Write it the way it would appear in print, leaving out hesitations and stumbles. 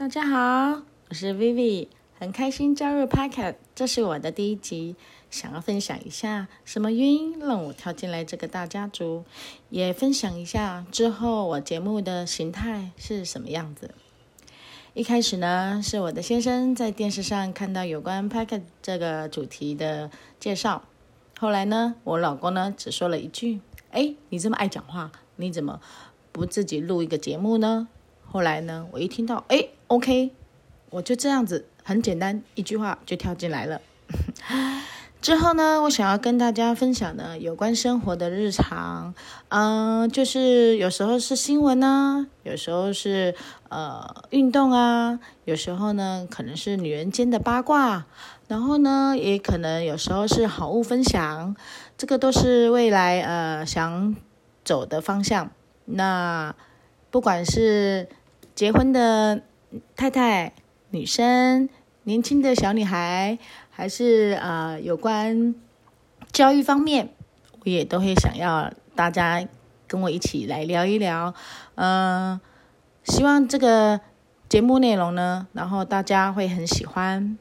大家好，我是 vivi， 很开心加入 Podcast， 这是我的第一集，想要分享一下什么原因让我跳进来这个大家族，也分享一下之后我节目的形态是什么样子。一开始呢，是我的先生在电视上看到有关 Podcast 这个主题的介绍，后来呢，我老公呢只说了一句：“哎，你这么爱讲话，你怎么不自己录一个节目呢？”后来呢，我一听到哎 OK， 我就这样子很简单一句话就跳进来了。之后呢，我想要跟大家分享呢有关生活的日常，就是有时候是新闻啊，有时候是运动啊，有时候呢可能是女人间的八卦，然后呢也可能有时候是好物分享，这个都是未来想走的方向。那不管是结婚的太太、女生、年轻的小女孩，还是有关教育方面，我也都会想要大家跟我一起来聊一聊。希望这个节目内容呢，然后大家会很喜欢。